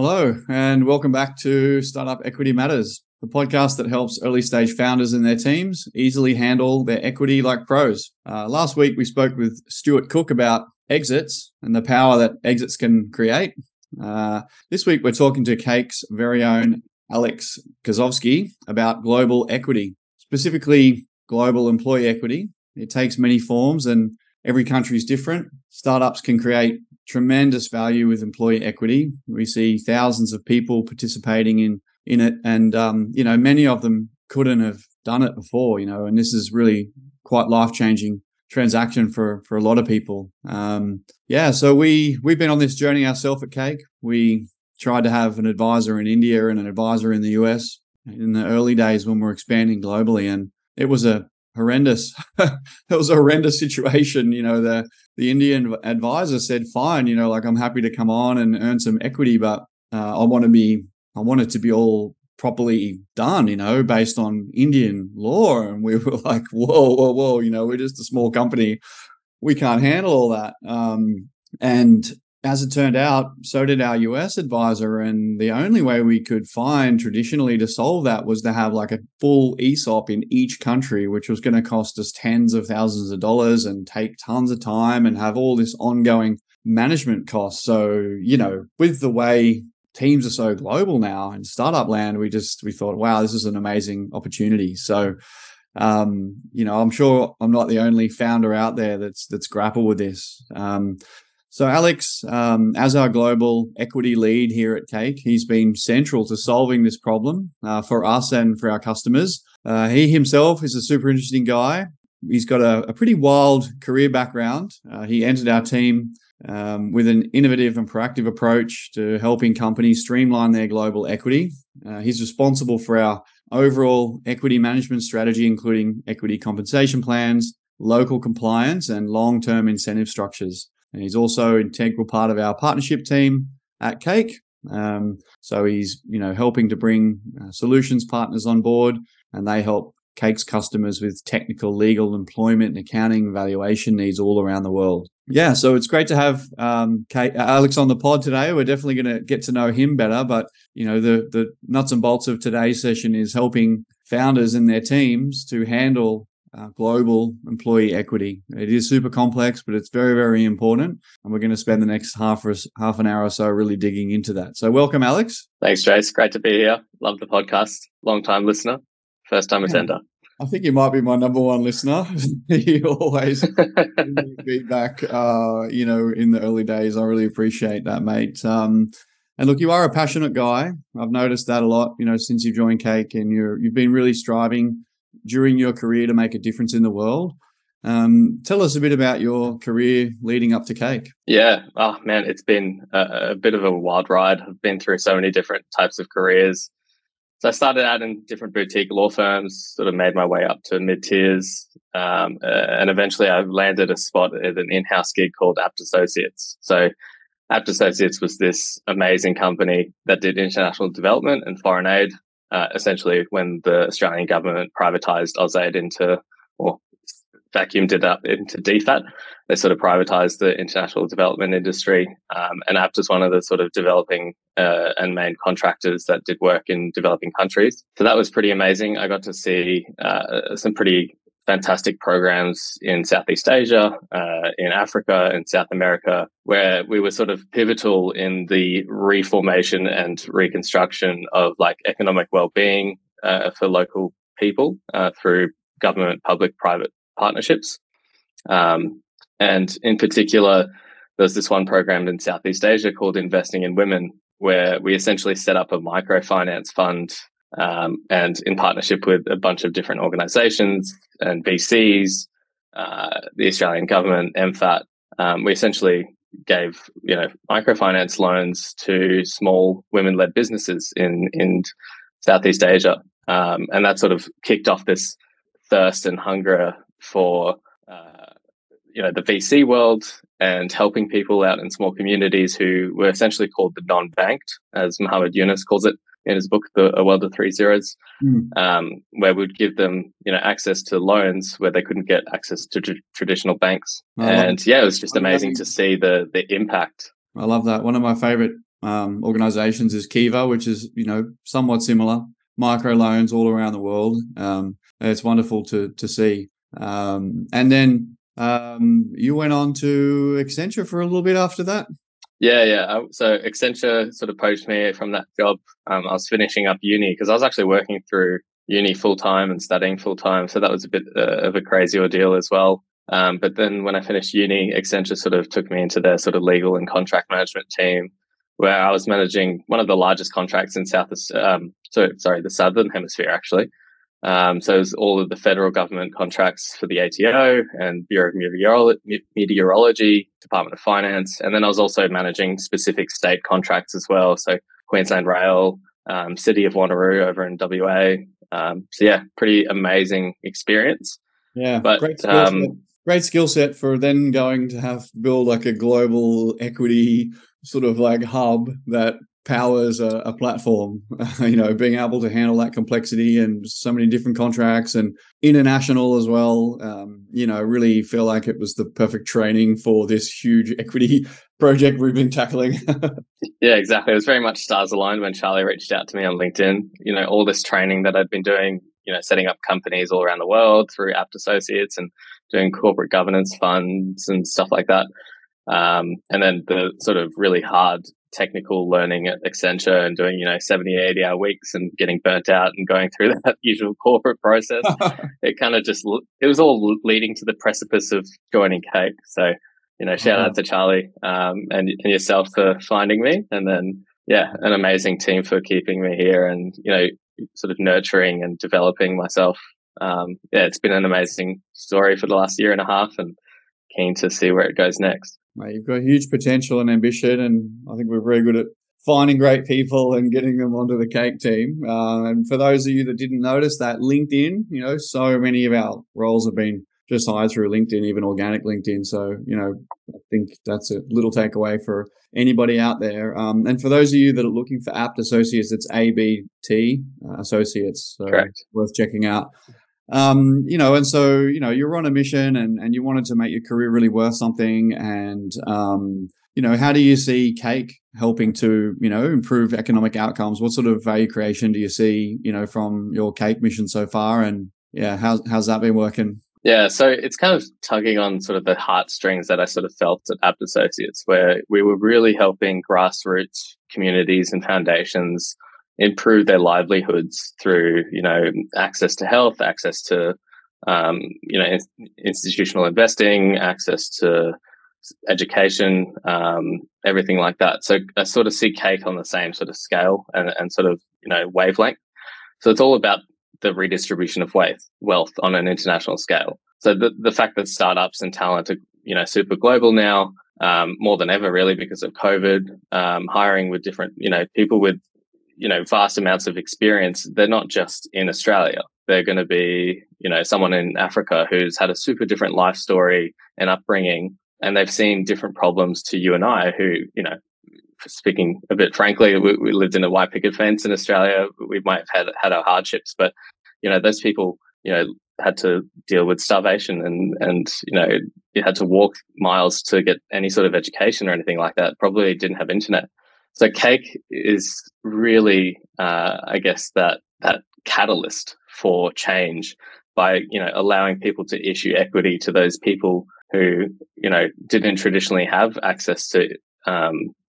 Hello, and welcome back to Startup Equity Matters, the podcast that helps early-stage founders and their teams easily handle their equity like pros. Last week, we spoke with Stuart Cook about exits and the power that exits can create. This week, we're talking to Cake's very own Alex Kazovsky about global equity, specifically global employee equity. It takes many forms and every country is different. Startups can create tremendous value with employee equity. We see thousands of people participating in it, and many of them couldn't have done it before. And this is really quite life-changing transaction for a lot of people. So we've been on this journey ourselves at Cake. We tried to have an advisor in India and an advisor in the US in the early days when we were expanding globally, and it was a horrendous situation. The Indian advisor said, fine, I'm happy to come on and earn some equity, but I want it to be all properly done, based on Indian law. And we were like, whoa, we're just a small company. We can't handle all that. And as it turned out, so did our US advisor. And the only way we could find traditionally to solve that was to have like a full ESOP in each country, which was going to cost us tens of thousands of dollars and take tons of time and have all this ongoing management cost. So, with the way teams are so global now in startup land, we thought, wow, this is an amazing opportunity. So, I'm sure I'm not the only founder out there that's grappled with this. So Alex, as our global equity lead here at Cake, he's been central to solving this problem for us and for our customers. He himself is a super interesting guy. He's got a pretty wild career background. He entered our team with an innovative and proactive approach to helping companies streamline their global equity. He's responsible for our overall equity management strategy, including equity compensation plans, local compliance, and long-term incentive structures. And he's also an integral part of our partnership team at Cake. So he's, helping to bring solutions partners on board, and they help Cake's customers with technical, legal, employment, and accounting valuation needs all around the world. Yeah, so it's great to have Alex on the pod today. We're definitely going to get to know him better, but the nuts and bolts of today's session is helping founders and their teams to handle global employee equity. It is super complex, but it's very, very important. And we're going to spend the next half an hour or so really digging into that. So welcome, Alex. Thanks, Jace. Great to be here. Love the podcast. Long-time listener, first-time attender. I think you might be my number one listener. You always give feedback, in the early days. I really appreciate that, mate. And look, you are a passionate guy. I've noticed that a lot, since you joined Cake, and you've been really striving during your career to make a difference in the world. Tell us a bit about your career leading up to Cake. Yeah. Oh, man, it's been a bit of a wild ride. I've been through so many different types of careers. So I started out in different boutique law firms, sort of made my way up to mid-tiers, and eventually I landed a spot at an in-house gig called Abt Associates. So Abt Associates was this amazing company that did international development and foreign aid. Essentially, when the Australian government privatised AusAid vacuumed it up into DFAT, they sort of privatised the international development industry. And Abt is one of the sort of developing and main contractors that did work in developing countries. So that was pretty amazing. I got to see some pretty fantastic programs in Southeast Asia, in Africa and South America, where we were sort of pivotal in the reformation and reconstruction of like economic well-being for local people through government, public-private partnerships. And in particular, there's this one program in Southeast Asia called Investing in Women, where we essentially set up a microfinance fund and in partnership with a bunch of different organisations and VCs, the Australian government, MFAT, we essentially gave microfinance loans to small women-led businesses in Southeast Asia, and that sort of kicked off this thirst and hunger for the VC world and helping people out in small communities who were essentially called the non-banked, as Muhammad Yunus calls it in his book, The World of Three Zeros, where we'd give them, access to loans where they couldn't get access to traditional banks. It was just amazing to see the impact. I love that. One of my favorite organizations is Kiva, which is, you know, somewhat similar, micro loans all around the world. It's wonderful to see. And then you went on to Accenture for a little bit after that. Yeah. So Accenture sort of poached me from that job. I was finishing up uni because I was actually working through uni full-time and studying full-time. So that was a bit of a crazy ordeal as well. But then when I finished uni, Accenture sort of took me into their sort of legal and contract management team, where I was managing one of the largest contracts in the Southern Hemisphere, actually. So it was all of the federal government contracts for the ATO and Bureau of Meteorology, Department of Finance. And then I was also managing specific state contracts as well. So Queensland Rail, City of Wanneroo over in WA. Pretty amazing experience. Yeah, but great skill set for then going to have build like a global equity sort of like hub that powers a platform, you know, being able to handle that complexity and so many different contracts and international as well. You know, really feel like it was the perfect training for this huge equity project we've been tackling. Yeah, exactly. It was very much stars aligned when Charlie reached out to me on LinkedIn. You know, all this training that I'd been doing, you know, setting up companies all around the world through Abt Associates and doing corporate governance funds and stuff like that. And then the sort of really hard technical learning at Accenture and doing, you know, 70, 80-hour weeks and getting burnt out and going through that usual corporate process. It was all leading to the precipice of joining Cake. So, you know, shout out to Charlie and yourself for finding me. And then, an amazing team for keeping me here and, you know, sort of nurturing and developing myself. It's been an amazing story for the last year and a half and keen to see where it goes next. Mate, you've got huge potential and ambition, and I think we're very good at finding great people and getting them onto the Cake team. And for those of you that didn't notice that, LinkedIn, you know, so many of our roles have been just hired through LinkedIn, even organic LinkedIn. So, you know, I think that's a little takeaway for anybody out there. And for those of you that are looking for Abt Associates, it's ABT Associates. So correct. Worth checking out. You know, and so, you know, you're on a mission and you wanted to make your career really worth something. And, you know, how do you see Cake helping to, you know, improve economic outcomes? What sort of value creation do you see, you know, from your Cake mission so far? And how's that been working? Yeah, so it's kind of tugging on sort of the heartstrings that I sort of felt at Abt Associates, where we were really helping grassroots communities and foundations improve their livelihoods through, you know, access to health, access to, you know, institutional investing, access to education, everything like that. So I sort of see Cake on the same sort of scale and sort of, you know, wavelength. So it's all about the redistribution of wealth on an international scale. So the fact that startups and talent are, you know, super global now, more than ever really because of COVID, hiring with different, you know, people with, you know, vast amounts of experience. They're not just in Australia. They're going to be, you know, someone in Africa who's had a super different life story and upbringing, and they've seen different problems to you and I who, you know, speaking a bit frankly, we lived in a white picket fence in Australia. We might have had our hardships, but, you know, those people, you know, had to deal with starvation and you know, you had to walk miles to get any sort of education or anything like that. Probably didn't have internet. So Cake is really, I guess, that catalyst for change by, you know, allowing people to issue equity to those people who, you know, didn't traditionally have access to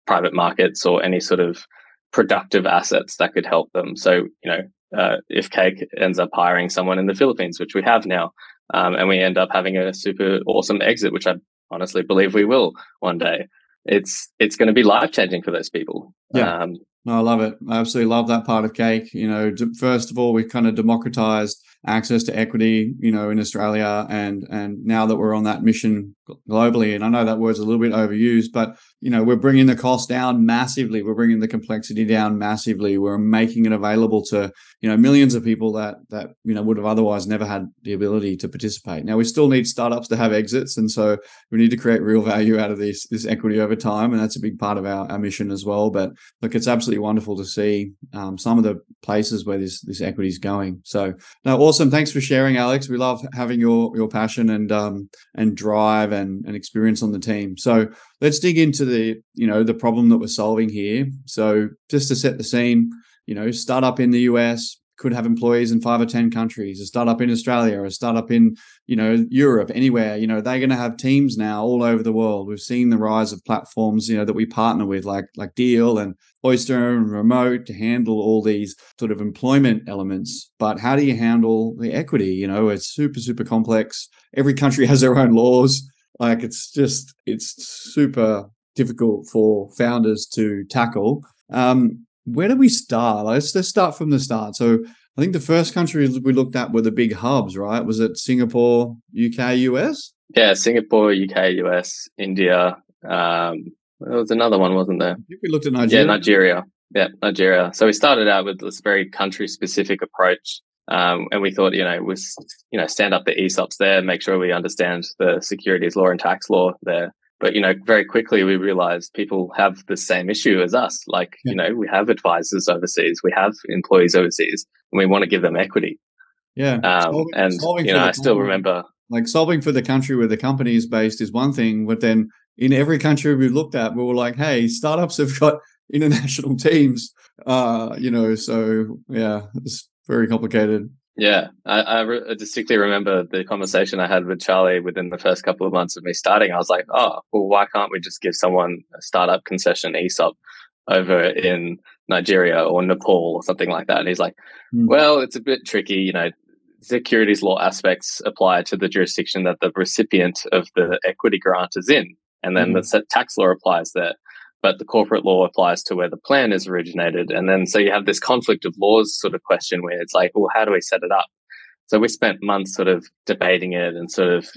private markets or any sort of productive assets that could help them. So, you know, if Cake ends up hiring someone in the Philippines, which we have now, and we end up having a super awesome exit, which I honestly believe we will one day, it's going to be life-changing for those people. Yeah. I love it. I absolutely love that part of Cake. You know, first of all, we've kind of democratized access to equity, you know, in Australia. And now that we're on that mission globally, and I know that word's a little bit overused, but, you know, we're bringing the cost down massively. We're bringing the complexity down massively. We're making it available to, you know, millions of people that, you know, would have otherwise never had the ability to participate. Now, we still need startups to have exits. And so we need to create real value out of this equity over time. And that's a big part of our mission as well. But look, it's absolutely wonderful to see some of the places where this equity is going. So no, awesome. Thanks for sharing, Alex. We love having your passion and drive and experience on the team. So let's dig into the problem that we're solving here. So just to set the scene, startup in the US could have employees in 5 or 10 countries, a startup in Australia, a startup in, Europe, anywhere. They're going to have teams now all over the world. We've seen the rise of platforms, that we partner with, like Deel and Oyster and Remote, to handle all these sort of employment elements. But how do you handle the equity? It's super, super complex. Every country has their own laws. It's super difficult for founders to tackle. Where do we start? Let's start from the start. So I think the first countries we looked at were the big hubs, right? Was it Singapore, UK, US? Yeah, Singapore, UK, US, India. There was another one, wasn't there? I think we looked at Nigeria. Yeah, Nigeria. Yeah, Nigeria. So we started out with this very country-specific approach. And we thought, we stand up the ESOPs there, make sure we understand the securities law and tax law there. But, very quickly we realized people have the same issue as us. We have advisors overseas, we have employees overseas, and we want to give them equity. Yeah. I still remember. Solving for the country where the company is based is one thing, but then in every country we looked at, we were like, hey, startups have got international teams, so yeah, it's very complicated. Yeah, I distinctly remember the conversation I had with Charlie within the first couple of months of me starting. I was like, oh, well, why can't we just give someone a startup concession ESOP over in Nigeria or Nepal or something like that? And he's like, well, it's a bit tricky. Securities law aspects apply to the jurisdiction that the recipient of the equity grant is in. And then the tax law applies there. But the corporate law applies to where the plan is originated. And then so you have this conflict of laws sort of question where it's like, well, how do we set it up? So we spent months sort of debating it and sort of,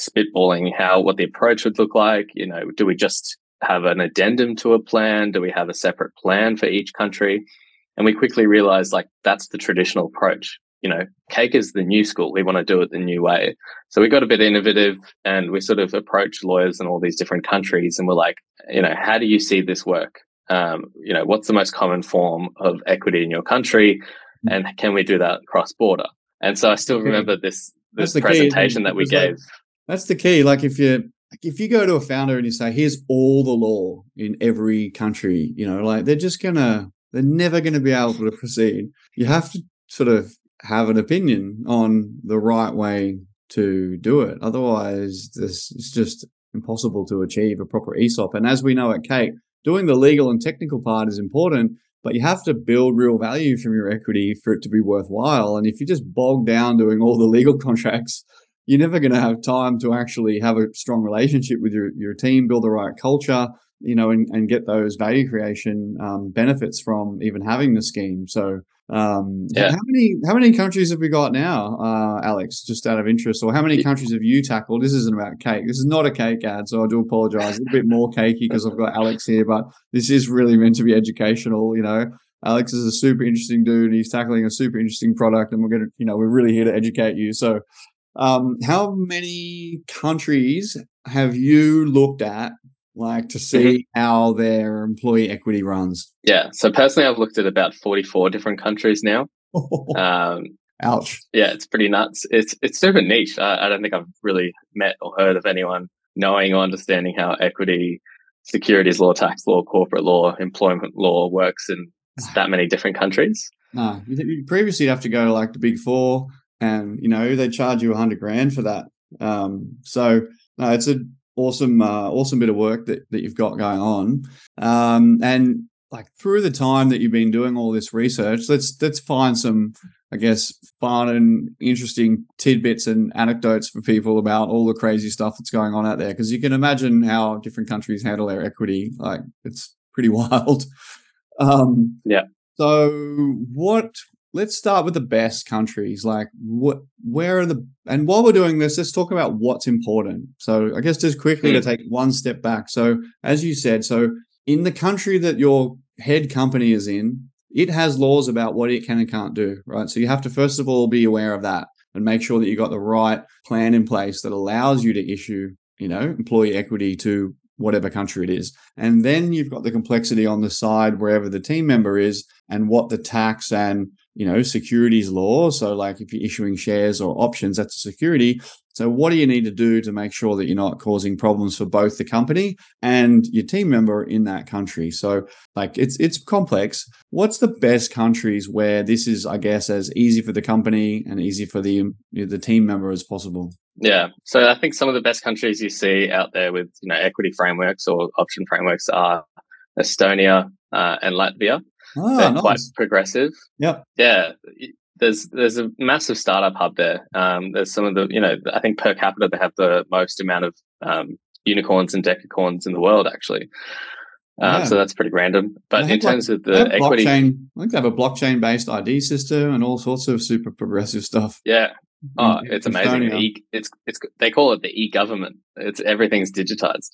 spitballing what the approach would look like. Do we just have an addendum to a plan? Do we have a separate plan for each country? And we quickly realized that's the traditional approach. Cake is the new school. We want to do it the new way. So we got a bit innovative and we sort of approached lawyers in all these different countries and we're like, how do you see this work? What's the most common form of equity in your country? And can we do that cross-border? And so I still remember this presentation that we gave. That's the key. If you go to a founder and you say, here's all the law in every country, they're never going to be able to proceed. You have to sort of have an opinion on the right way to do it. Otherwise, this is just impossible to achieve a proper ESOP. And as we know at Cake, doing the legal and technical part is important, but you have to build real value from your equity for it to be worthwhile. And if you just bog down doing all the legal contracts, you're never going to have time to actually have a strong relationship with your team, build the right culture, and get those value creation benefits from even having the scheme. So How many countries have we got now, Alex, just out of interest? Or how many countries have you tackled? This isn't about Cake. This is not a Cake ad, so I do apologize. It's a bit more cakey because I've got Alex here, but this is really meant to be educational. Alex is a super interesting dude. He's tackling a super interesting product, and we're really here to educate you. So how many countries have you looked at to see how their employee equity runs? Yeah. So personally, I've looked at about 44 different countries now. Ouch. Yeah, it's pretty nuts. It's super niche. I don't think I've really met or heard of anyone knowing or understanding how equity, securities law, tax law, corporate law, employment law works in that many different countries. No, previously you'd have to go to the Big Four and, they charge you $100,000 for that. So it's a awesome bit of work that you've got going on. And through the time that you've been doing all this research, let's find some, fun and interesting tidbits and anecdotes for people about all the crazy stuff that's going on out there. Because you can imagine how different countries handle their equity. It's pretty wild. So let's start with the best countries. And while we're doing this, let's talk about what's important. So I guess just quickly to take one step back. So as you said, in the country that your head company is in, it has laws about what it can and can't do, right? So you have to, first of all, be aware of that and make sure that you've got the right plan in place that allows you to issue, employee equity to whatever country it is. And then you've got the complexity on the side wherever the team member is and what the tax and, you know, securities law. So like if you're issuing shares or options, that's a security. So what do you need to do to make sure that you're not causing problems for both the company and your team member in that country? So like it's complex. What's the best countries where this is, I guess, as easy for the company and easy for the team member as possible? Yeah. So I think some of the best countries you see out there with, you know, equity frameworks or option frameworks are Estonia and Latvia. Oh, they're nice. Quite progressive. Yep. Yeah. There's a massive startup hub there. There's some of the, you know, I think per capita they have the most amount of unicorns and decacorns in the world, actually. Yeah. So that's pretty random. But in terms of the equity, I think they have a blockchain-based ID system and all sorts of super progressive stuff. Yeah. Oh, it's amazing. They call it the e-government. Everything's digitized.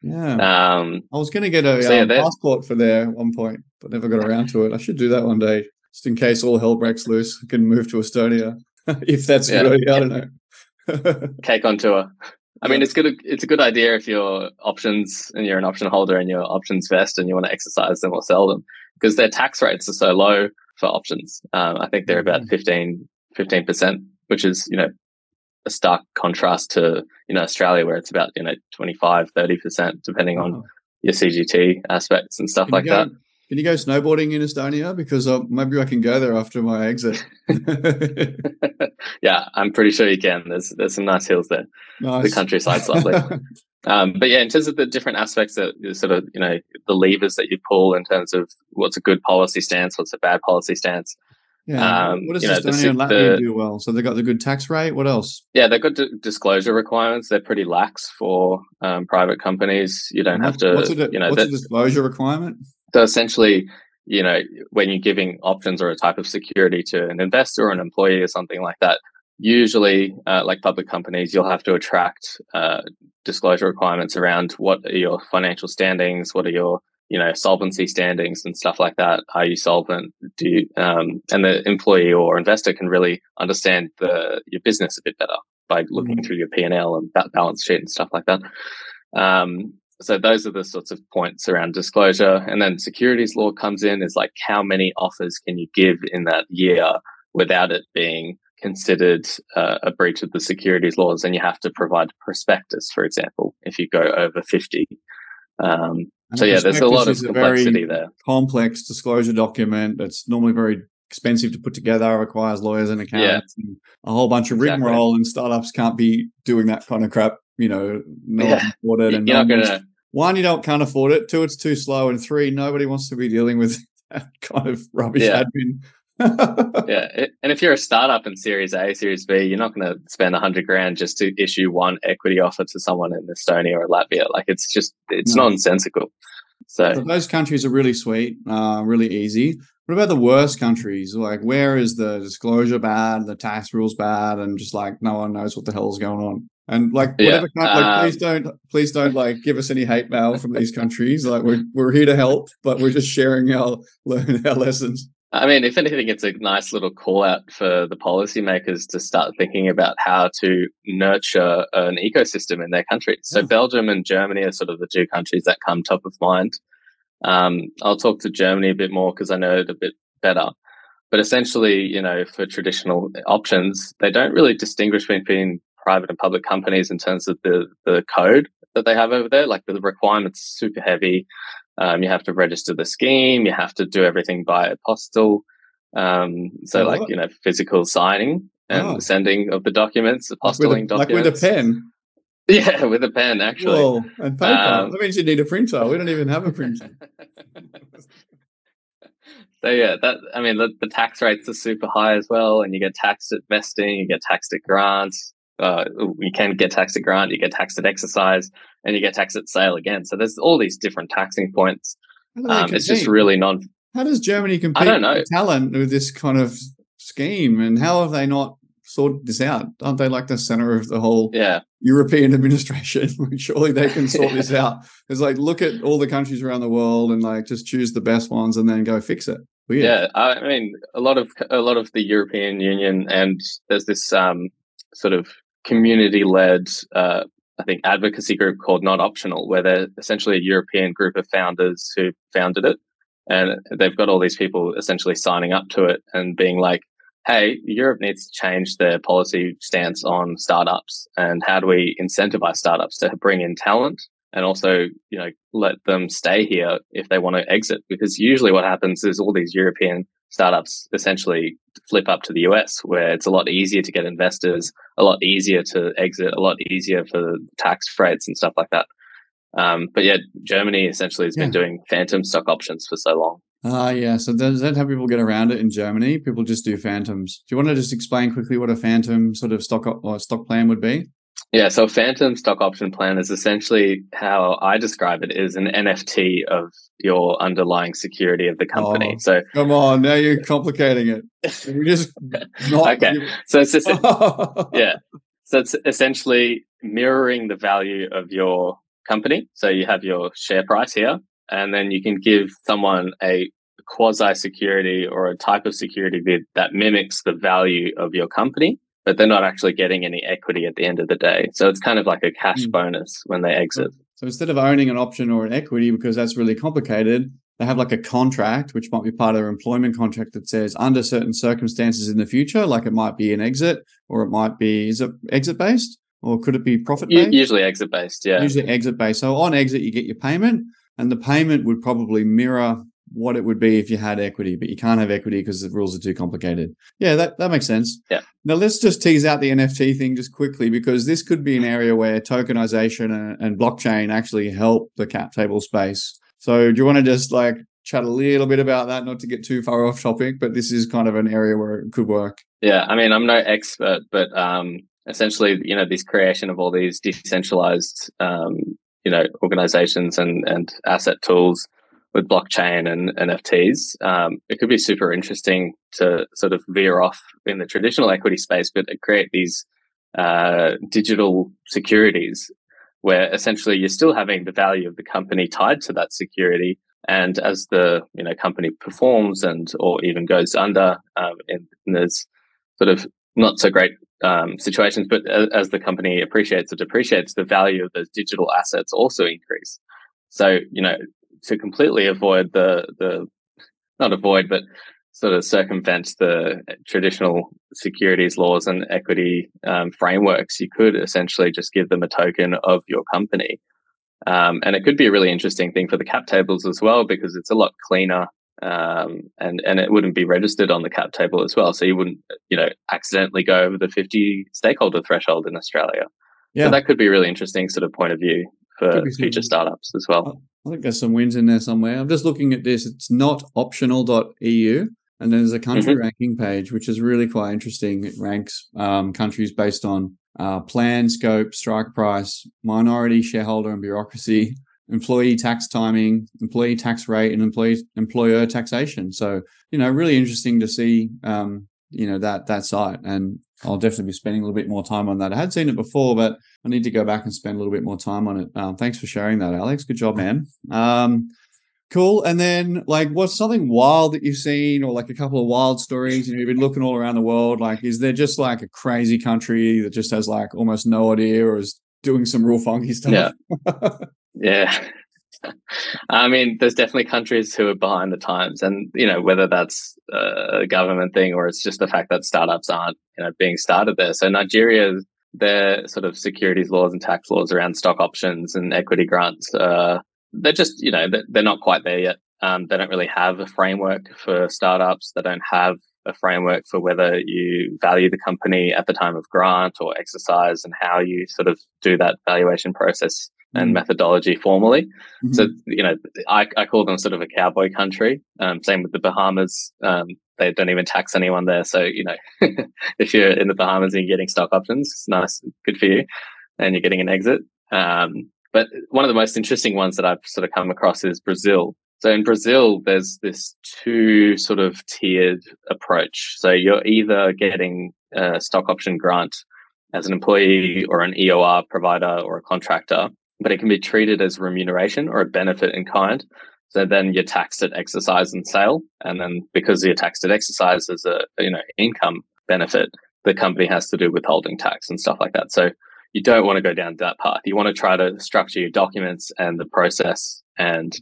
Yeah. I was going to get a passport for there at one point, but never got around to it. I should do that one day. Just in case all hell breaks loose, I can move to Estonia if that's really, I don't know. Cake on tour. I mean, it's a good idea if your options and you're an option holder and your options vest and you want to exercise them or sell them, because their tax rates are so low for options. I think they're about 15%, which is, you know, a stark contrast to, you know, Australia, where it's about, you know, 25-30% depending on your CGT aspects and stuff like that. Can you go snowboarding in Estonia? Because maybe I can go there after my exit. Yeah, I'm pretty sure you can. There's some nice hills there. Nice. The countryside's lovely. But yeah, in terms of the different aspects that sort of, you know, the levers that you pull in terms of what's a good policy stance, what's a bad policy stance. Yeah. What does Estonia and Latvia do well? So they've got the good tax rate. What else? Yeah, they've got disclosure requirements. They're pretty lax for private companies. You don't have to. What's a disclosure requirement? So essentially, you know, when you're giving options or a type of security to an investor or an employee or something like that, usually, like public companies, you'll have to attract disclosure requirements around what are your financial standings, what are your, you know, solvency standings and stuff like that. Are you solvent? Do you, and the employee or investor can really understand your business a bit better by looking through your P&L and that balance sheet and stuff like that. So those are the sorts of points around disclosure. And then securities law comes in, is like how many offers can you give in that year without it being considered a breach of the securities laws? And you have to provide prospectus, for example, if you go over 50. So yeah, there's a lot of complexity there. Complex disclosure document that's normally very expensive to put together, requires lawyers and accountants, and a whole bunch of rigmarole, and startups can't be doing that kind of crap. You know, one, you can't afford it. Two, it's too slow. And three, nobody wants to be dealing with that kind of rubbish admin. And if you're a startup in Series A, Series B, you're not going to spend $100,000 just to issue one equity offer to someone in Estonia or Latvia. Like it's nonsensical. So those countries are really sweet, really easy. What about the worst countries? Like, where is the disclosure bad, the tax rules bad, and just like no one knows what the hell is going on? And like whatever kind, like please don't like give us any hate mail from these countries. Like we're here to help, but we're just sharing our lessons. I mean, if anything, it's a nice little call out for the policymakers to start thinking about how to nurture an ecosystem in their countries. So Belgium and Germany are sort of the two countries that come top of mind. I'll talk to Germany a bit more because I know it a bit better. But essentially, you know, for traditional options, they don't really distinguish between private and public companies in terms of the code that they have over there. Like the requirements are super heavy. You have to register the scheme. You have to do everything by apostle. You know, physical signing and sending of the documents, apostilling documents. Like with a pen. Yeah, with a pen, actually. Whoa, and paper. That means you need a printer. We don't even have a printer. So, yeah, the tax rates are super high as well, and you get taxed at vesting, you get taxed at grants. You can get taxed at grant, you get taxed at exercise, and you get taxed at sale again. So there's all these different taxing points. It's just really How does Germany compete with talent with this kind of scheme, and how have they not sorted this out? Aren't they like the center of the whole European administration? Surely they can sort this out. It's like, look at all the countries around the world and like just choose the best ones and then go fix it. Weird. Yeah, I mean, a lot of the European Union, and there's this sort of community-led I think, advocacy group called Not Optional, where they're essentially a European group of founders who founded it. And they've got all these people essentially signing up to it and being like, hey, Europe needs to change their policy stance on startups. And how do we incentivize startups to bring in talent and also, you know, let them stay here if they want to exit? Because usually what happens is all these European startups essentially flip up to the US, where it's a lot easier to get investors, a lot easier to exit, a lot easier for tax rates and stuff like that. But yeah, Germany essentially has been doing phantom stock options for so long. So does that how people get around it in Germany? People just do phantoms. Do you want to just explain quickly what a phantom sort of stock plan would be? Yeah, so a phantom stock option plan is essentially, how I describe it, is an NFT of your underlying security of the company. So come on, now you're complicating it. We just So it's just, so it's essentially mirroring the value of your company. So you have your share price here, and then you can give someone a quasi-security or a type of security that mimics the value of your company, but they're not actually getting any equity at the end of the day. So it's kind of like a cash bonus when they exit. So instead of owning an option or an equity, because that's really complicated, they have like a contract, which might be part of their employment contract, that says under certain circumstances in the future, like it might be an exit, or it might be, is it exit-based? Or could it be profit-based? Usually exit-based, yeah. Usually exit-based. So on exit, you get your payment. And the payment would probably mirror what it would be if you had equity, but you can't have equity because the rules are too complicated. Yeah, that makes sense. Yeah. Now, let's just tease out the NFT thing just quickly, because this could be an area where tokenization and blockchain actually help the cap table space. So do you want to just like chat a little bit about that, not to get too far off topic, but this is kind of an area where it could work? Yeah, I mean, I'm no expert, but essentially, you know, this creation of all these decentralized you know, organizations and asset tools with blockchain and NFTs. It could be super interesting to sort of veer off in the traditional equity space, but create these digital securities where essentially you're still having the value of the company tied to that security. And as the, you know, company performs and or even goes under, and there's sort of not so great situations, but as the company appreciates or depreciates, the value of those digital assets also increase. So, you know, to completely avoid but sort of circumvent the traditional securities laws and equity frameworks, you could essentially just give them a token of your company. And it could be a really interesting thing for the cap tables as well, because it's a lot cleaner. And it wouldn't be registered on the cap table as well. So you wouldn't, you know, accidentally go over the 50 stakeholder threshold in Australia. Yeah. So that could be a really interesting sort of point of view for future startups as well. I think there's some wins in there somewhere. I'm just looking at this. It's notoptional.eu. And then there's a country ranking page, which is really quite interesting. It ranks countries based on plan, scope, strike price, minority, shareholder and bureaucracy, employee tax timing, employee tax rate, and employer taxation. So, you know, really interesting to see, you know, that site. And I'll definitely be spending a little bit more time on that. I had seen it before, but I need to go back and spend a little bit more time on it. Thanks for sharing that, Alex. Good job, man. Cool. And then, like, what's something wild that you've seen, or like a couple of wild stories? You know, you've been looking all around the world. Like, is there just like a crazy country that just has like almost no idea, or is doing some real funky stuff? Yeah. Yeah. I mean, there's definitely countries who are behind the times, and, you know, whether that's a government thing or it's just the fact that startups aren't, you know, being started there. So Nigeria, their sort of securities laws and tax laws around stock options and equity grants, they're just, you know, they're not quite there yet. They don't really have a framework for startups. They don't have a framework for whether you value the company at the time of grant or exercise, and how you sort of do that valuation process and methodology formally. So, you know, I call them sort of a cowboy country. Same with the Bahamas. They don't even tax anyone there. So, you know, if you're in the Bahamas and you're getting stock options, it's nice, good for you, and you're getting an exit. But one of the most interesting ones that I've sort of come across is Brazil. So in Brazil, there's this two sort of tiered approach. So you're either getting a stock option grant as an employee or an EOR provider or a contractor, but it can be treated as remuneration or a benefit in kind. So then you're taxed at exercise and sale. And then because you're taxed at exercise as a, you know, income benefit, the company has to do withholding tax and stuff like that. So you don't want to go down that path. You want to try to structure your documents and the process and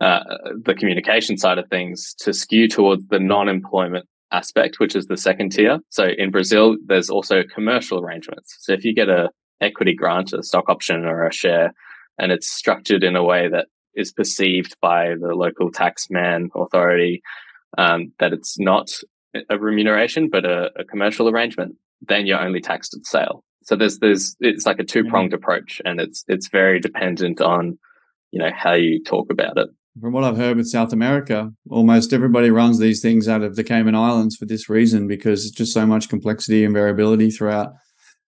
the communication side of things to skew towards the non-employment aspect, which is the second tier. So in Brazil, there's also commercial arrangements. So if you get a equity grant, a stock option or a share, and it's structured in a way that is perceived by the local taxman authority that it's not a remuneration, but a commercial arrangement, then you're only taxed at sale. So there's it's like a two-pronged approach, and it's very dependent on, you know, how you talk about it. From what I've heard with South America, almost everybody runs these things out of the Cayman Islands for this reason, because it's just so much complexity and variability throughout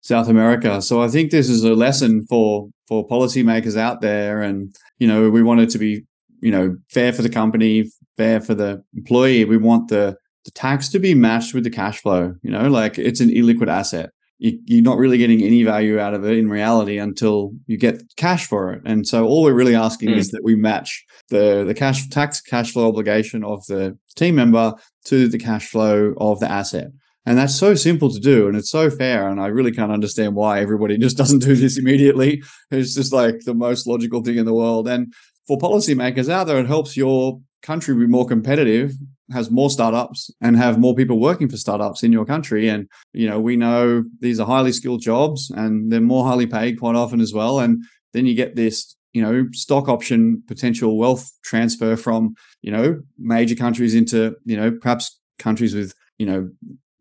South America. So I think this is a lesson for policymakers out there. And, you know, we want it to be, you know, fair for the company, fair for the employee. We want the tax to be matched with the cash flow, you know, like it's an illiquid asset. You're not really getting any value out of it in reality until you get cash for it. And so all we're really asking is that we match the cash flow obligation of the team member to the cash flow of the asset. And that's so simple to do, and it's so fair. And I really can't understand why everybody just doesn't do this immediately. It's just like the most logical thing in the world. And for policymakers out there, it helps your country be more competitive, has more startups, and have more people working for startups in your country. And, you know, we know these are highly skilled jobs, and they're more highly paid quite often as well. And then you get this, you know, stock option potential wealth transfer from, you know, major countries into, you know, perhaps countries with, you know,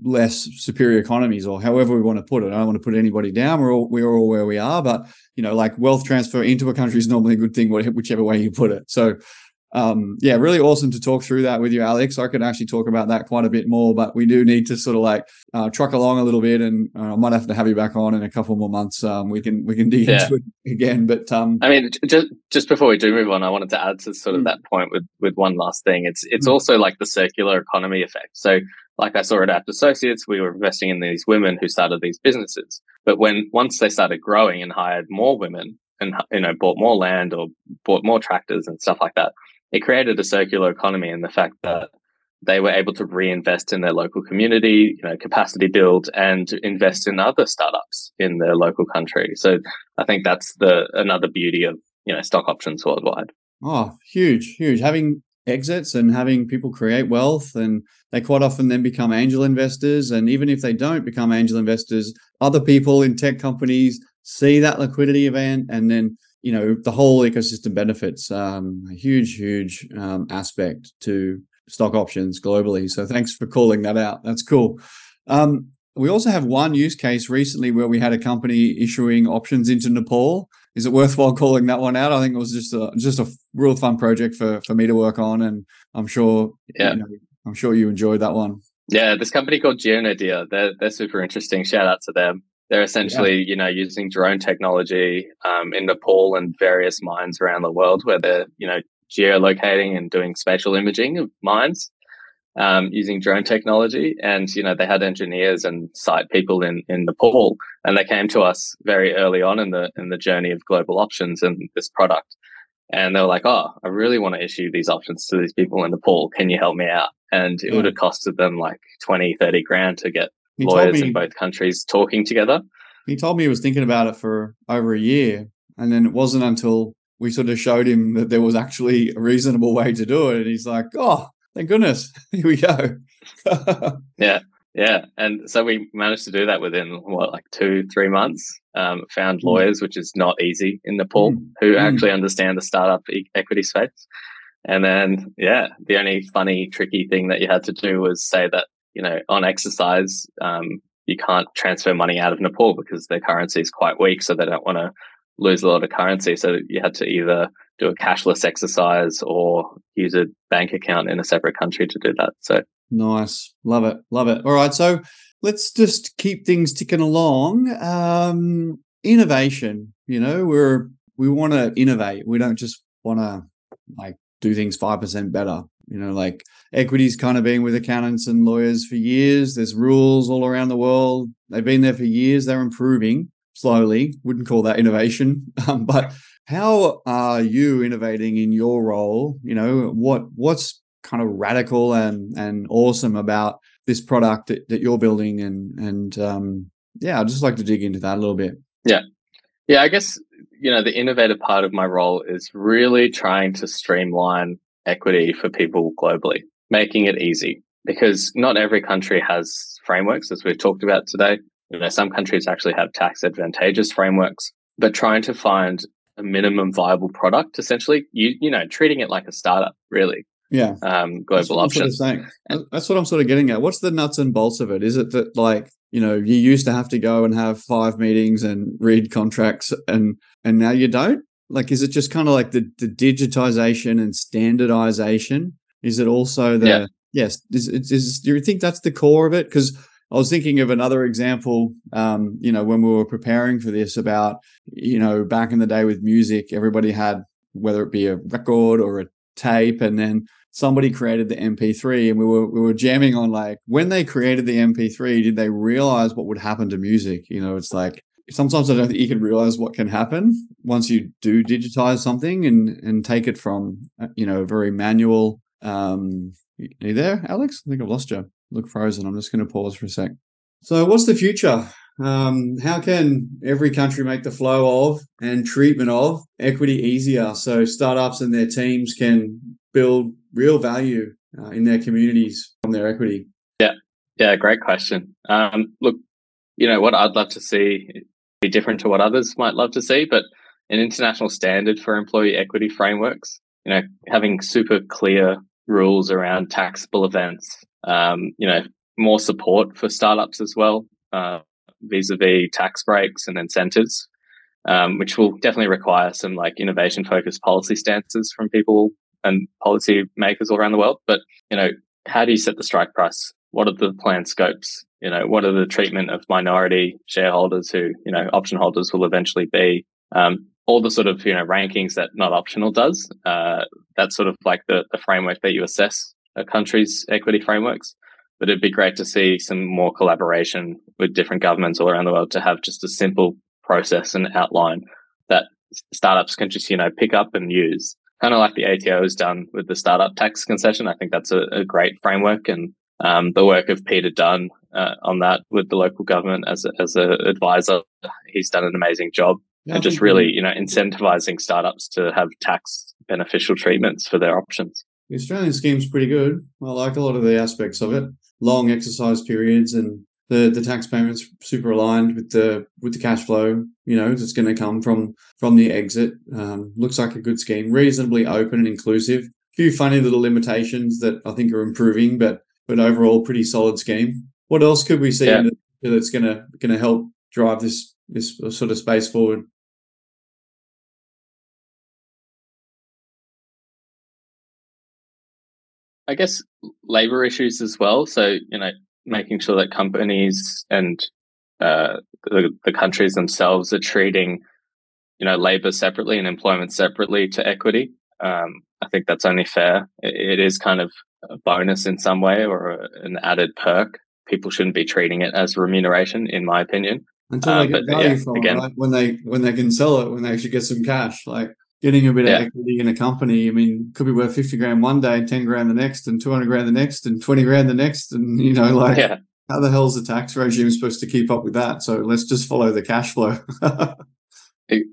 less superior economies, or however we want to put it. I don't want to put anybody down. We're all where we are, but, you know, like wealth transfer into a country is normally a good thing, whichever way you put it. So, yeah, really awesome to talk through that with you, Alex. I could actually talk about that quite a bit more, but we do need to sort of like truck along a little bit, and I might have to have you back on in a couple more months. We can dig into it again. But I mean, just before we do move on, I wanted to add to sort of that point with one last thing. It's also like the circular economy effect. So like I saw at Abt Associates, we were investing in these women who started these businesses, but once they started growing and hired more women and, you know, bought more land or bought more tractors and stuff like that, it created a circular economy, and the fact that they were able to reinvest in their local community, you know, capacity build, and invest in other startups in their local country. So I think that's another beauty of, you know, stock options worldwide. Oh, huge, huge. Having exits and having people create wealth, and they quite often then become angel investors. And even if they don't become angel investors, other people in tech companies see that liquidity event, and then, you know, the whole ecosystem benefits. A huge aspect to stock options globally. So thanks for calling that out. That's cool. We also have one use case recently where we had a company issuing options into Nepal. Is it worthwhile calling that one out? I think it was just a real fun project for me to work on, and I'm sure I'm sure you enjoyed that one. Yeah, this company called Geonadia. They're super interesting. Shout out to them. They're essentially, you know, using drone technology in Nepal and various mines around the world, where they're, you know, geolocating and doing spatial imaging of mines using drone technology. And, you know, they had engineers and site people in Nepal, and they came to us very early on in the journey of global options and this product. And they were like, oh, I really want to issue these options to these people in Nepal. Can you help me out? And it would have costed them like 20, 30 grand to get lawyers in both countries talking together. He told me he was thinking about it for over a year, and then it wasn't until we sort of showed him that there was actually a reasonable way to do it, and he's like, oh, thank goodness, here we go. yeah and so we managed to do that within 2-3 months. Found lawyers, which is not easy in Nepal, who actually understand the startup equity space. And then the only funny tricky thing that you had to do was say that, you know, on exercise, you can't transfer money out of Nepal because their currency is quite weak, so they don't want to lose a lot of currency. So you had to either do a cashless exercise or use a bank account in a separate country to do that. So nice. Love it. Love it. All right. So let's just keep things ticking along. Innovation. You know, we want to innovate. We don't just want to do things 5% better. You know, like equity's kind of been with accountants and lawyers for years. There's rules all around the world. They've been there for years. They're improving slowly. Wouldn't call that innovation. But how are you innovating in your role? You know, what's kind of radical and awesome about this product that you're building? And I'd just like to dig into that a little bit. Yeah, I guess, you know, the innovative part of my role is really trying to streamline equity for people globally, making it easy, because not every country has frameworks, as we've talked about today. You know, some countries actually have tax advantageous frameworks, but trying to find a minimum viable product, essentially, you know, treating it like a startup, really. Yeah. Global options. That's what I'm sort of getting at. What's the nuts and bolts of it? Is it that, like, you know, you used to have to go and have 5 meetings and read contracts and now you don't? Like, is it just kind of like the digitization and standardization? Is it also the, yes, is do you think that's the core of it? Because I was thinking of another example, you know, when we were preparing for this about, you know, back in the day with music, everybody had, whether it be a record or a tape, and then somebody created the MP3, and we were jamming on, like, when they created the MP3, did they realize what would happen to music? You know, it's like, sometimes I don't think you can realize what can happen once you do digitize something and take it from, you know, very manual. Are you there, Alex? I think I've lost you. Look frozen. I'm just going to pause for a sec. So what's the future? How can every country make the flow of and treatment of equity easier so startups and their teams can build real value in their communities from their equity? Yeah, great question. Look, you know, what I'd love to see be different to what others might love to see, but an international standard for employee equity frameworks, you know, having super clear rules around taxable events, you know, more support for startups as well, vis-a-vis tax breaks and incentives, which will definitely require some, like, innovation-focused policy stances from people and policy makers all around the world. But, you know, how do you set the strike price? What are the planned scopes? You know, what are the treatment of minority shareholders who, you know, option holders will eventually be? All the sort of, you know, rankings that Not Optional does, that's sort of like the framework that you assess a country's equity frameworks. But it'd be great to see some more collaboration with different governments all around the world to have just a simple process and outline that startups can just, you know, pick up and use. Kind of like the ATO has done with the startup tax concession. I think that's a great framework, and the work of Peter Dunn on that with the local government as a advisor, he's done an amazing job. Yeah, and just really, you know, incentivizing startups to have tax beneficial treatments for their options. The Australian scheme's pretty good. I like a lot of the aspects of it. Long exercise periods and the tax payments super aligned with the cash flow, you know, that's going to come from the exit. Looks like a good scheme, reasonably open and inclusive. A few funny little limitations that I think are improving, but overall pretty solid scheme. What else could we see that's going to help drive this sort of space forward? I guess labor issues as well. So, you know, making sure that companies and the countries themselves are treating, you know, labor separately and employment separately to equity. I think that's only fair. It is kind of a bonus in some way or an added perk. People shouldn't be treating it as remuneration, in my opinion. Until they get value from it, like when they can sell it, when they actually get some cash, like. Getting a bit of equity in a company, I mean, could be worth 50 grand one day, 10 grand the next, and 200 grand the next, and 20 grand the next. And, you know, like, how the hell's the tax regime supposed to keep up with that? So let's just follow the cash flow.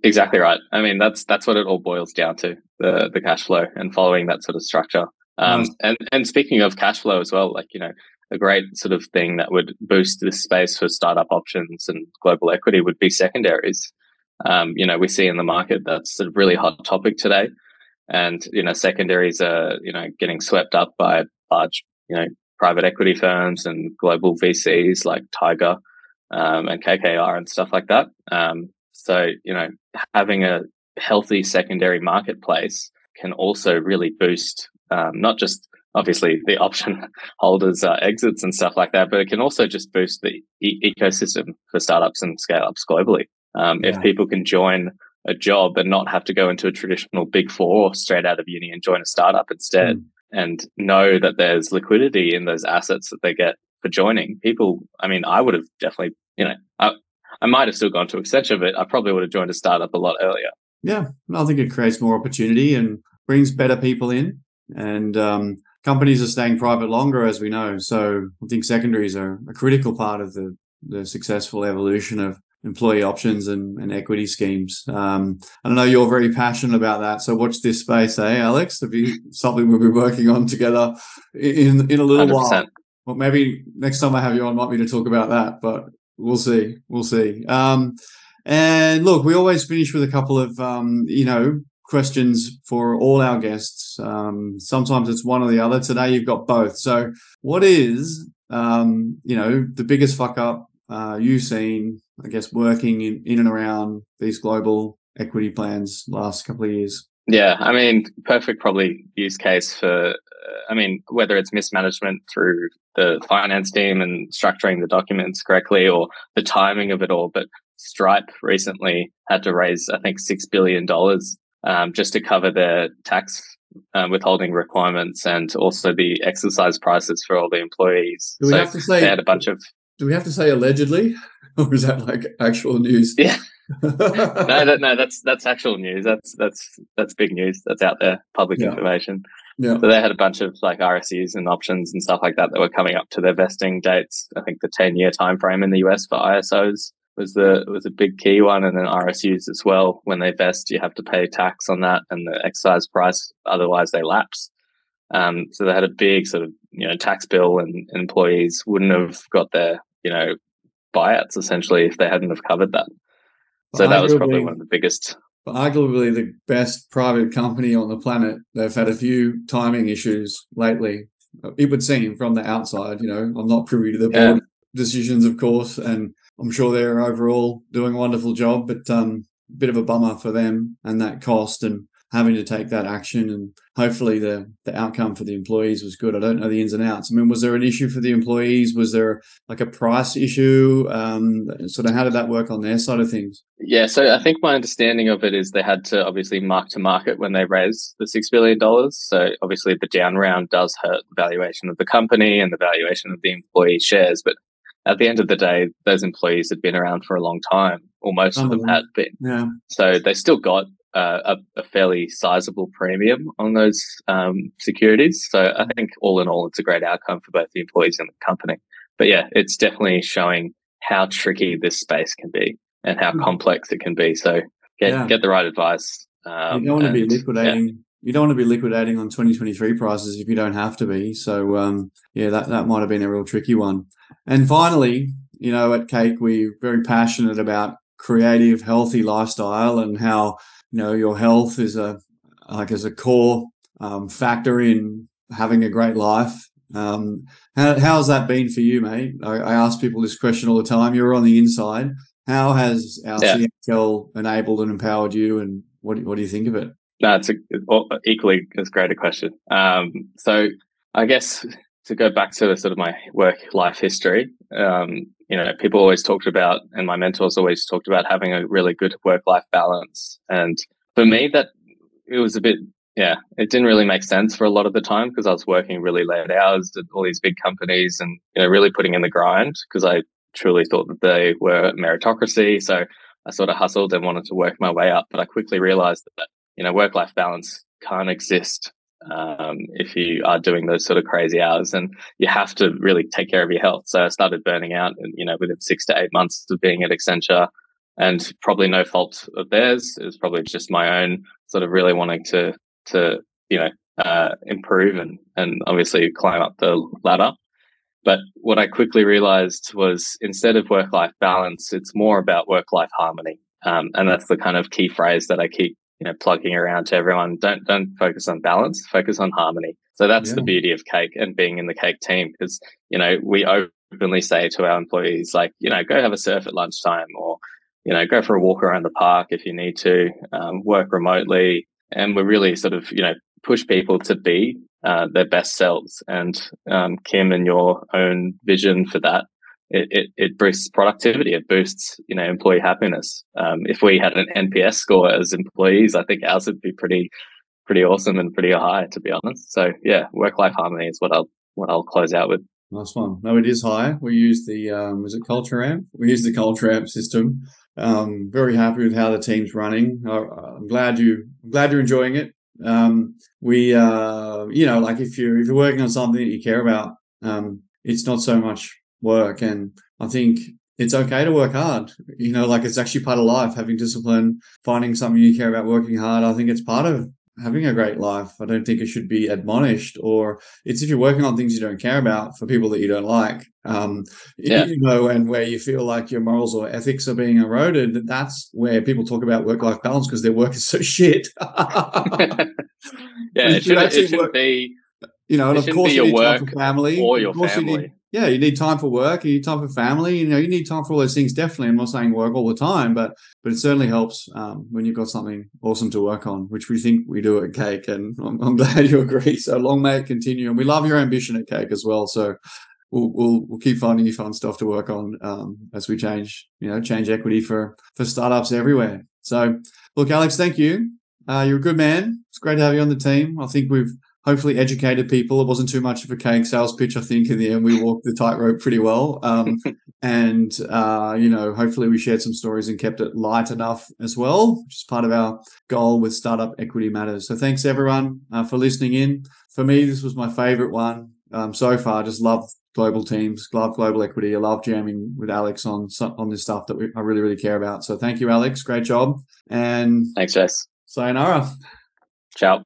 Exactly right. I mean, that's what it all boils down to, the cash flow and following that sort of structure. Nice. And speaking of cash flow as well, like, you know, a great sort of thing that would boost this space for startup options and global equity would be secondaries. You know, we see in the market that's a really hot topic today, and, you know, secondaries are, you know, getting swept up by large, you know, private equity firms and global VCs like Tiger and KKR and stuff like that. So, you know, having a healthy secondary marketplace can also really boost not just obviously the option holders' exits and stuff like that, but it can also just boost the ecosystem for startups and scale-ups globally. If people can join a job and not have to go into a traditional Big Four straight out of uni and join a startup instead, and know that there's liquidity in those assets that they get for joining, people, I mean, I would have definitely, you know, I might have still gone to Accenture, but I probably would have joined a startup a lot earlier. Yeah, I think it creates more opportunity and brings better people in, and companies are staying private longer, as we know. So I think secondaries are a critical part of the successful evolution of employee options and equity schemes. I know you're very passionate about that, so watch this space, Alex? It'll be something we'll be working on together in a little 100%. While. Well, maybe next time I have you on, might be to talk about that, but we'll see. We'll see. And look, we always finish with a couple of, questions for all our guests. Sometimes it's one or the other. Today you've got both. So what is, the biggest fuck up you've seen, I guess, working in and around these global equity plans last couple of years? Yeah, perfect probably use case for, whether it's mismanagement through the finance team and structuring the documents correctly or the timing of it all. But Stripe recently had to raise, I think, $6 billion just to cover their tax withholding requirements and also the exercise prices for all the employees. Do we have to say, they had a bunch of... Do we have to say allegedly? Or is that like actual news? Yeah. No, that's actual news. That's big news. That's out there, public information. Yeah. So they had a bunch of like RSUs and options and stuff like that that were coming up to their vesting dates. I think the 10-year time frame in the US for ISOs was a big key one, and then RSUs as well. When they vest, you have to pay tax on that and the exercise price, otherwise they lapse. So they had a big sort of tax bill, and employees wouldn't have got their buyouts essentially if they hadn't have covered that. So that was probably one of the biggest. But arguably the best private company on the planet. They've had a few timing issues lately, it would seem, from the outside. I'm not privy to the board decisions, of course, and I'm sure they're overall doing a wonderful job, but a bit of a bummer for them and that cost and having to take that action. And hopefully the outcome for the employees was good. I don't know the ins and outs. Was there an issue for the employees? Was there like a price issue? Sort of how did that work on their side of things? Yeah, so I think my understanding of it is they had to obviously mark to market when they raised the $6 billion. So obviously the down round does hurt the valuation of the company and the valuation of the employee shares. But at the end of the day, those employees had been around for a long time, or most of them had been. Yeah. So they still got a fairly sizable premium on those securities. So I think all in all, it's a great outcome for both the employees and the company. But yeah, it's definitely showing how tricky this space can be and how complex it can be. So get the right advice. You don't want to be liquidating. Yeah. You don't want to be liquidating on 2023 prices if you don't have to be. So that might have been a real tricky one. And finally, at Cake, we're very passionate about creative, healthy lifestyle and how your health is a core factor in having a great life. How's that been for you, mate? I ask people this question all the time. You're on the inside. How has our CHL enabled and empowered you, and what do you think of it? No, it's equally as great a question. So I guess to go back to the sort of my work life history, people always talked about, and my mentors always talked about, having a really good work-life balance. And for me, that it was a bit, it didn't really make sense for a lot of the time because I was working really late hours at all these big companies and, really putting in the grind because I truly thought that they were meritocracy. So I sort of hustled and wanted to work my way up. But I quickly realized that, work-life balance can't exist if you are doing those sort of crazy hours, and you have to really take care of your health. So I started burning out, and within 6 to 8 months of being at Accenture, and probably no fault of theirs. It was probably just my own sort of really wanting to improve and obviously climb up the ladder. But what I quickly realized was instead of work-life balance, it's more about work-life harmony, and that's the kind of key phrase that I keep plugging around to everyone. Don't focus on balance, focus on harmony. So that's the beauty of Cake and being in the Cake team, because, we openly say to our employees, like, go have a surf at lunchtime, or, go for a walk around the park if you need to, work remotely. And we really sort of, push people to be their best selves. And Kim and your own vision for that, it boosts productivity. It boosts, employee happiness. If we had an NPS score as employees, I think ours would be pretty awesome and pretty high, to be honest. So work-life harmony is what I'll close out with. Nice one. No, it is high. We use the Culture Amp? We use the Culture Amp system. Very happy with how the team's running. I'm glad you're enjoying it. If you're working on something that you care about, it's not so much work. And I think it's okay to work hard. You know, like, it's actually part of life, having discipline, finding something you care about, working hard. I think it's part of having a great life. I don't think it should be admonished, or it's if you're working on things you don't care about for people that you don't like, you know, and where you feel like your morals or ethics are being eroded, that's where people talk about work-life balance because their work is so shit. It shouldn't be. You know, and of course you need time for family. Or your family. You need time for work, you need time for family, you know, you need time for all those things, definitely. I'm not saying work all the time, but it certainly helps when you've got something awesome to work on, which we think we do at Cake, and I'm glad you agree. So long may it continue. And we love your ambition at Cake as well. So we'll keep finding you fun stuff to work on as we change equity for startups everywhere. So look, Alex, thank you. You're a good man. It's great to have you on the team. I think we've hopefully educated people. It wasn't too much of a Cake sales pitch. I think in the end we walked the tightrope pretty well. Hopefully we shared some stories and kept it light enough as well, which is part of our goal with Startup Equity Matters. So thanks everyone for listening in. For me, this was my favorite one so far. I just love global teams, love global equity. I love jamming with Alex on this stuff that I really, really care about. So thank you, Alex. Great job. And thanks, Jace. Sayonara. Ciao.